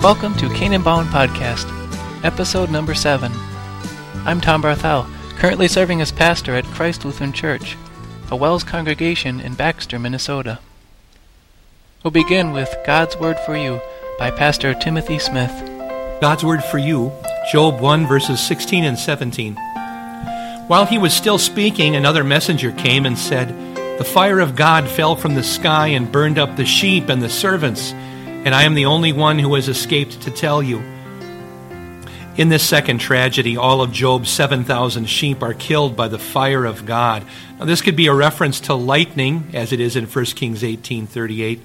Welcome to Canaan Bound Podcast, episode number 7. I'm Tom Barthel, currently serving as pastor at Christ Lutheran Church, a WELS congregation in Baxter, Minnesota. We'll begin with God's Word for You by Pastor Timothy Smith. God's Word for You, Job 1, verses 16 and 17. While he was still speaking, another messenger came and said, "The fire of God fell from the sky and burned up the sheep and the servants, and I am the only one who has escaped to tell you." In this second tragedy, all of Job's 7,000 sheep are killed by the fire of God. Now, this could be a reference to lightning, as it is in 1 Kings 18:38,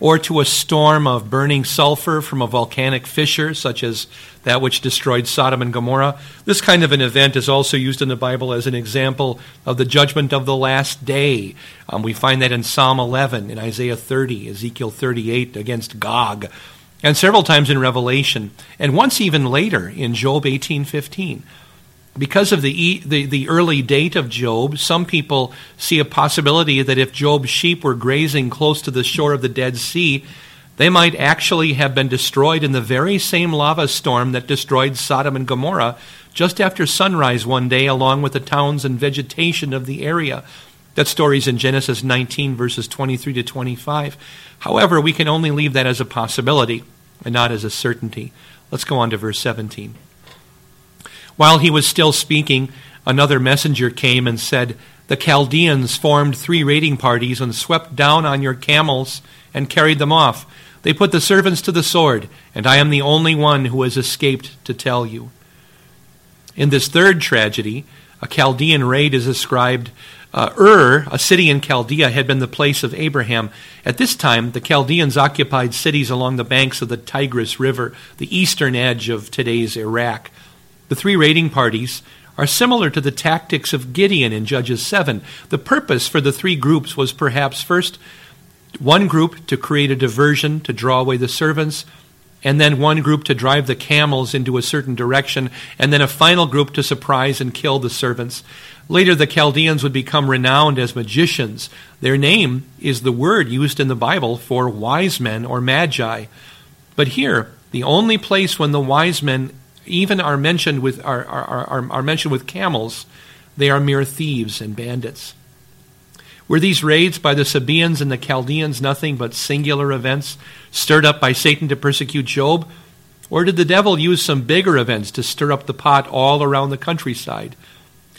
or to a storm of burning sulfur from a volcanic fissure, such as that which destroyed Sodom and Gomorrah. This kind of an event is also used in the Bible as an example of the judgment of the last day. We find that in Psalm 11, in Isaiah 30, Ezekiel 38 against Gog, and several times in Revelation, and once even later in Job 18:15. Because of the early date of Job, some people see a possibility that if Job's sheep were grazing close to the shore of the Dead Sea, they might actually have been destroyed in the very same lava storm that destroyed Sodom and Gomorrah just after sunrise one day, along with the towns and vegetation of the area. That story's in Genesis 19, verses 23 to 25. However, we can only leave that as a possibility and not as a certainty. Let's go on to verse 17. While he was still speaking, another messenger came and said, "The Chaldeans formed 3 raiding parties and swept down on your camels and carried them off. They put the servants to the sword, and I am the only one who has escaped to tell you." In this third tragedy, a Chaldean raid is ascribed. Ur, a city in Chaldea, had been the place of Abraham. At this time, the Chaldeans occupied cities along the banks of the Tigris River, the eastern edge of today's Iraq. The 3 raiding parties are similar to the tactics of Gideon in Judges 7. The purpose for the 3 groups was perhaps first one group to create a diversion to draw away the servants, and then one group to drive the camels into a certain direction, and then a final group to surprise and kill the servants. Later, the Chaldeans would become renowned as magicians. Their name is the word used in the Bible for wise men or magi. But here, the only place when the wise men even are mentioned with camels, they are mere thieves and bandits. Were these raids by the Sabaeans and the Chaldeans nothing but singular events stirred up by Satan to persecute Job? Or did the devil use some bigger events to stir up the pot all around the countryside?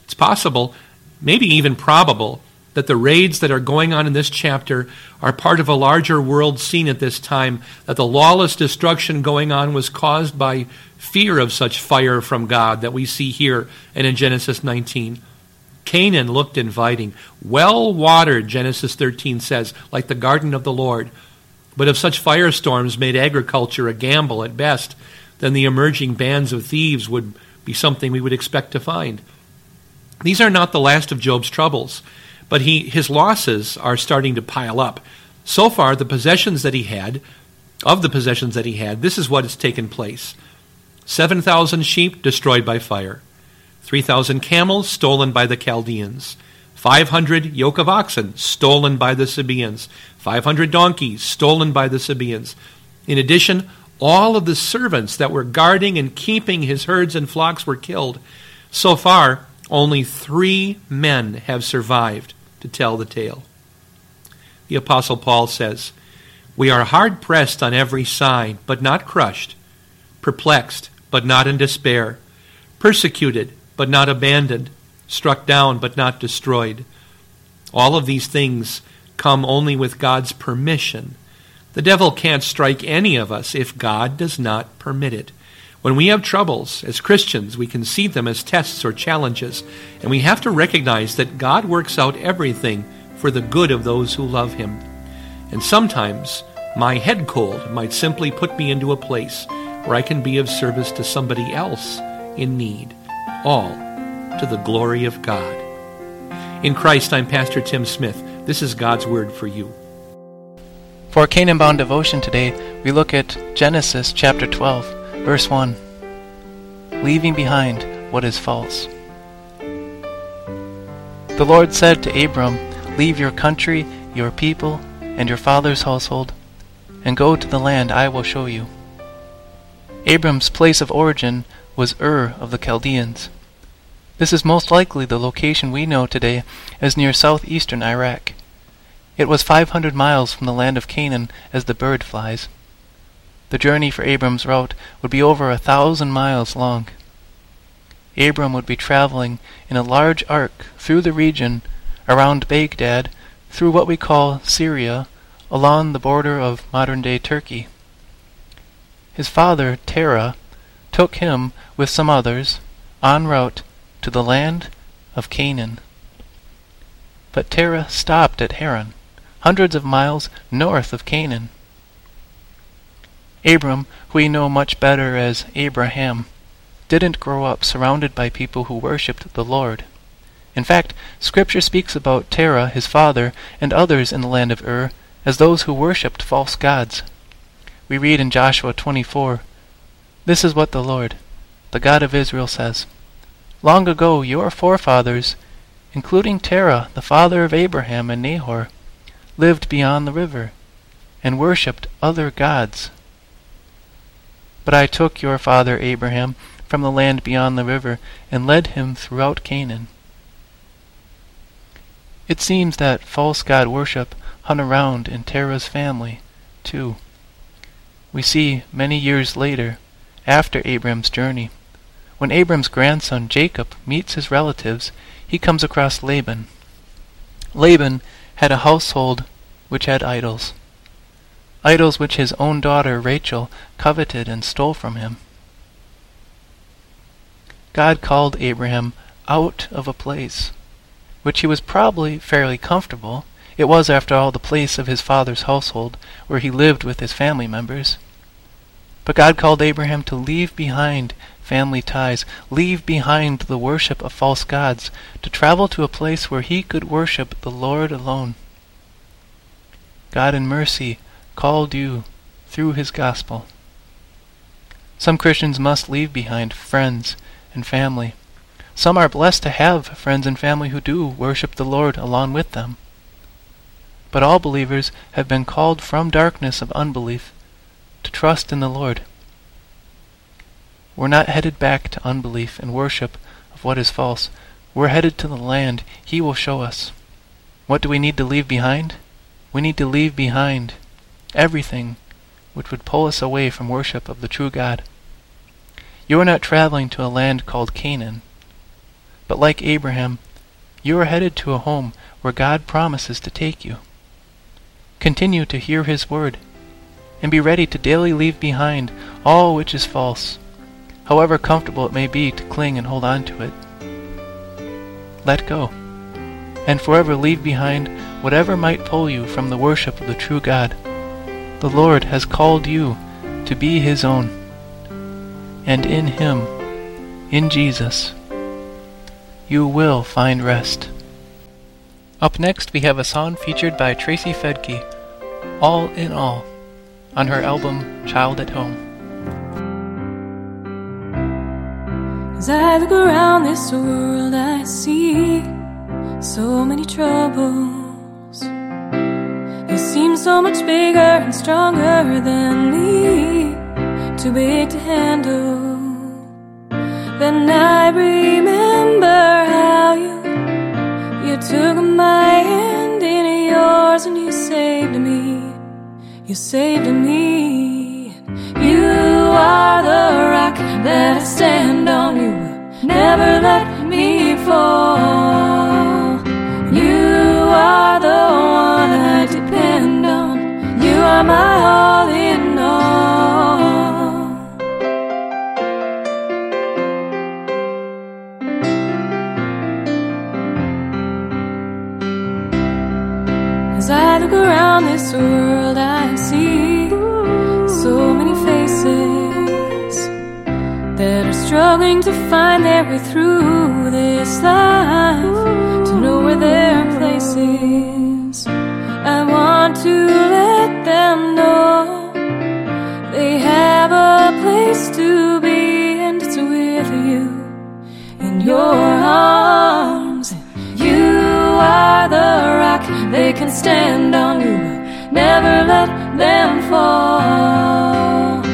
It's possible, maybe even probable, that the raids that are going on in this chapter are part of a larger world scene at this time, that the lawless destruction going on was caused by fear of such fire from God that we see here and in Genesis 19. Canaan looked inviting, well watered, Genesis 13 says, like the garden of the Lord. But if such firestorms made agriculture a gamble at best, then the emerging bands of thieves would be something we would expect to find. These are not the last of Job's troubles, but his losses are starting to pile up. So far, of the possessions that he had, this is what has taken place. 7,000 sheep destroyed by fire, 3,000 camels stolen by the Chaldeans, 500 yoke of oxen stolen by the Sabaeans, 500 donkeys stolen by the Sabaeans. In addition, all of the servants that were guarding and keeping his herds and flocks were killed. So far, only 3 men have survived to tell the tale. The Apostle Paul says, "We are hard-pressed on every side, but not crushed, perplexed, but not in despair, persecuted, but not abandoned, struck down, but not destroyed." All of these things come only with God's permission. The devil can't strike any of us if God does not permit it. When we have troubles, as Christians, we can see them as tests or challenges, and we have to recognize that God works out everything for the good of those who love Him. And sometimes, my head cold might simply put me into a place where I can be of service to somebody else in need, all to the glory of God. In Christ, I'm Pastor Tim Smith. This is God's Word for You. For Canaan Bound Devotion today, we look at Genesis chapter 12. Verse 1, leaving behind what is false. The Lord said to Abram, "Leave your country, your people, and your father's household, and go to the land I will show you." Abram's place of origin was Ur of the Chaldeans. This is most likely the location we know today as near southeastern Iraq. It was 500 miles from the land of Canaan as the bird flies. The journey for Abram's route would be over 1,000 miles long. Abram would be traveling in a large ark through the region around Baghdad, through what we call Syria, along the border of modern-day Turkey. His father, Terah, took him with some others en route to the land of Canaan. But Terah stopped at Haran, hundreds of miles north of Canaan. Abram, who we know much better as Abraham, didn't grow up surrounded by people who worshipped the Lord. In fact, Scripture speaks about Terah, his father, and others in the land of Ur as those who worshipped false gods. We read in Joshua 24, "This is what the Lord, the God of Israel, says. Long ago your forefathers, including Terah, the father of Abraham and Nahor, lived beyond the river and worshipped other gods. But I took your father Abraham from the land beyond the river and led him throughout Canaan." It seems that false god worship hung around in Terah's family, too. We see many years later, after Abram's journey, when Abram's grandson Jacob meets his relatives, he comes across Laban. Laban had a household which had idols which his own daughter Rachel coveted and stole from him. God called Abraham out of a place, which he was probably fairly comfortable. It was, after all, the place of his father's household, where he lived with his family members. But God called Abraham to leave behind family ties, leave behind the worship of false gods, to travel to a place where he could worship the Lord alone. God in mercy called you through his gospel. Some Christians must leave behind friends and family. Some are blessed to have friends and family who do worship the Lord along with them. But all believers have been called from darkness of unbelief to trust in the Lord. We're not headed back to unbelief and worship of what is false. We're headed to the land he will show us. What do we need to leave behind? We need to leave behind everything which would pull us away from worship of the true God. You are not traveling to a land called Canaan, but like Abraham, you are headed to a home where God promises to take you. Continue to hear his word, and be ready to daily leave behind all which is false, however comfortable it may be to cling and hold on to it. Let go, and forever leave behind whatever might pull you from the worship of the true God. The Lord has called you to be his own, and in him, in Jesus, you will find rest. Up next, we have a song featured by Tracy Fedke, "All in All," on her album Child at Home. As I look around this world, I see so many troubles. They seem so much bigger and stronger than me, too big to handle. Then I remember how you took my hand in yours and you saved me. You saved me. You are the rock that I stand on. You will never let me fall. You are the one I depend on. You are my all in all. As I look around this world, I see so many faces that are struggling to find their way through this life, to know where their place is. I want to let them know they have a place to be, and it's with you in your arms. You are the rock they can stand on. You will never let them fall.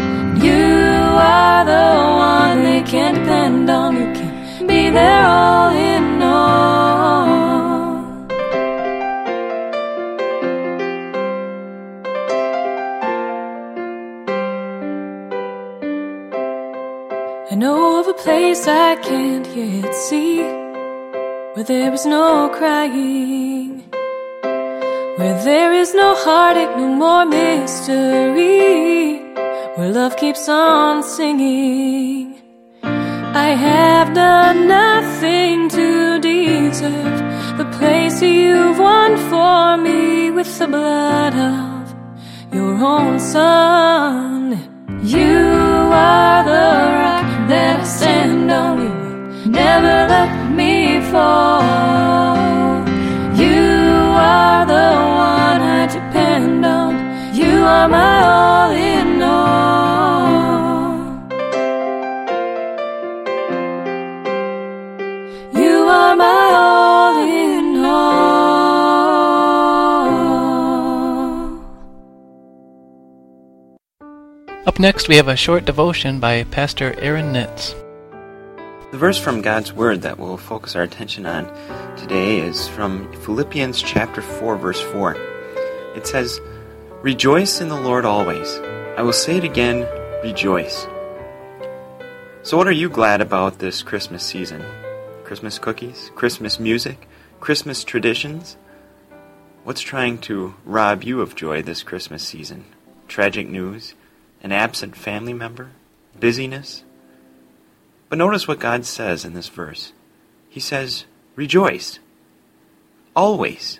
You are the one they can depend on, who can be their all in all. I know of a place I can't yet see, where there is no crying, where there is no heartache, no more mystery, where love keeps on singing. I have done nothing to deserve the place you've won for me with the blood of your own Son. You are the rock that I stand on, you will never let me fall. You are the one I depend on. You are my all in all. You are my all in all. Up next, we have a short devotion by Pastor Aaron Nitz. The verse from God's Word that we'll focus our attention on today is from Philippians chapter 4, verse 4. It says, "Rejoice in the Lord always. I will say it again, rejoice." So what are you glad about this Christmas season? Christmas cookies? Christmas music? Christmas traditions? What's trying to rob you of joy this Christmas season? Tragic news? An absent family member? Busyness? But notice what God says in this verse. He says, rejoice. Always.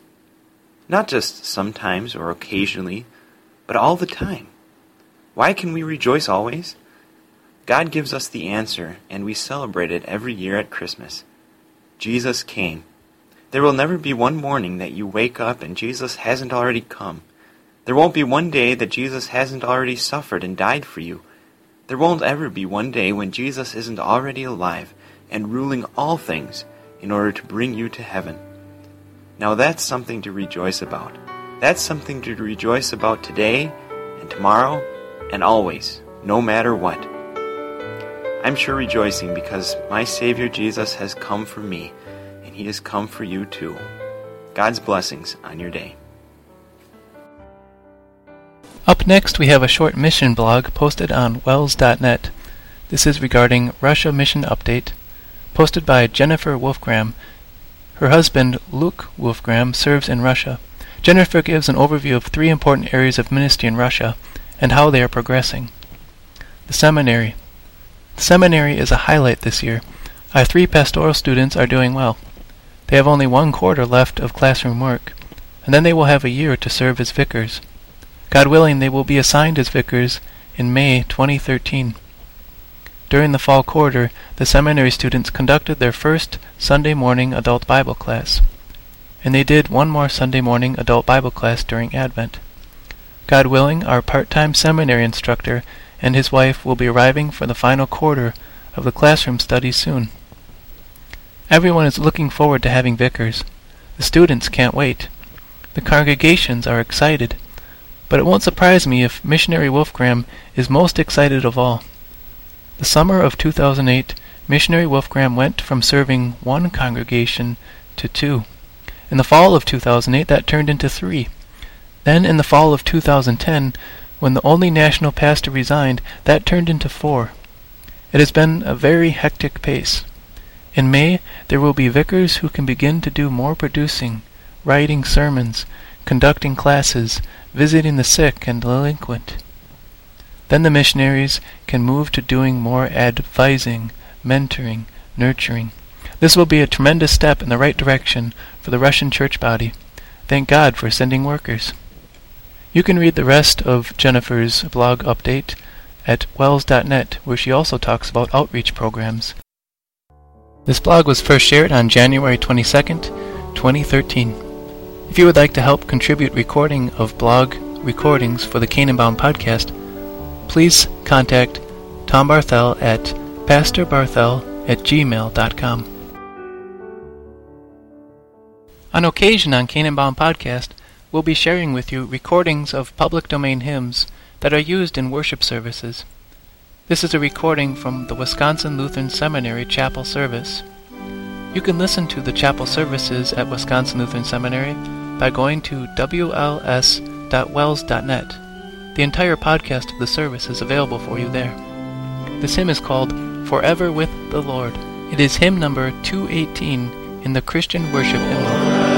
Not just sometimes or occasionally, but all the time. Why can we rejoice always? God gives us the answer, and we celebrate it every year at Christmas. Jesus came. There will never be one morning that you wake up and Jesus hasn't already come. There won't be one day that Jesus hasn't already suffered and died for you. There won't ever be one day when Jesus isn't already alive and ruling all things in order to bring you to heaven. Now that's something to rejoice about. That's something to rejoice about today and tomorrow and always, no matter what. I'm sure rejoicing because my Savior Jesus has come for me, and He has come for you too. God's blessings on your day. Up next, we have a short mission blog posted on wels.net. This is regarding Russia Mission Update, posted by Jennifer Wolfgram. Her husband, Luke Wolfgram, serves in Russia. Jennifer gives an overview of three important areas of ministry in Russia and how they are progressing. The seminary. The seminary is a highlight this year. Our three pastoral students are doing well. They have only one quarter left of classroom work, and then they will have a year to serve as vicars. God willing, they will be assigned as vicars in May 2013. During the fall quarter, the seminary students conducted their first Sunday morning adult Bible class, and they did one more Sunday morning adult Bible class during Advent. God willing, our part-time seminary instructor and his wife will be arriving for the final quarter of the classroom study soon. Everyone is looking forward to having vicars. The students can't wait. The congregations are excited. But it won't surprise me if missionary Wolfgram is most excited of all. The summer of 2008, missionary Wolfgram went from serving one congregation to two. In the fall of 2008, that turned into three. Then in the fall of 2010, when the only national pastor resigned, that turned into four. It has been a very hectic pace. In May, there will be vicars who can begin to do more producing, writing sermons, conducting classes, visiting the sick and delinquent. Then the missionaries can move to doing more advising, mentoring, nurturing. This will be a tremendous step in the right direction for the Russian church body. Thank God for sending workers. You can read the rest of Jennifer's blog update at wels.net, where she also talks about outreach programs. This blog was first shared on January 22nd, 2013. If you would like to help contribute recording of blog recordings for the Canaan Bound Podcast, please contact Tom Barthel at pastorbarthel@gmail.com. On occasion on Canaan Bound Podcast, we'll be sharing with you recordings of public domain hymns that are used in worship services. This is a recording from the Wisconsin Lutheran Seminary Chapel Service. You can listen to the chapel services at Wisconsin Lutheran Seminary by going to wels.net. The entire podcast of the service is available for you there. This hymn is called Forever with the Lord. It is hymn number 218 in the Christian Worship Hymnal.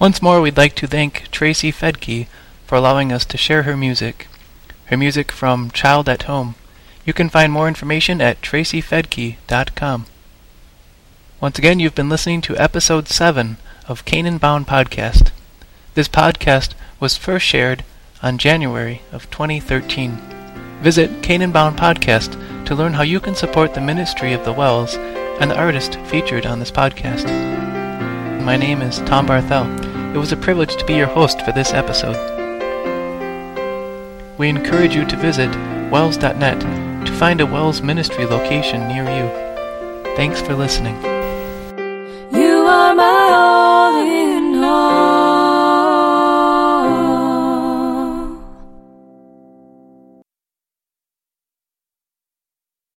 Once more, we'd like to thank Tracy Fedke for allowing us to share her music from Child at Home. You can find more information at tracyfedke.com. Once again, you've been listening to Episode 7 of Canaan Bound Podcast. This podcast was first shared on January of 2013. Visit Canaan Bound Podcast to learn how you can support the ministry of the WELS and the artist featured on this podcast. My name is Tom Barthel. It was a privilege to be your host for this episode. We encourage you to visit wels.net to find a WELS ministry location near you. Thanks for listening. You are my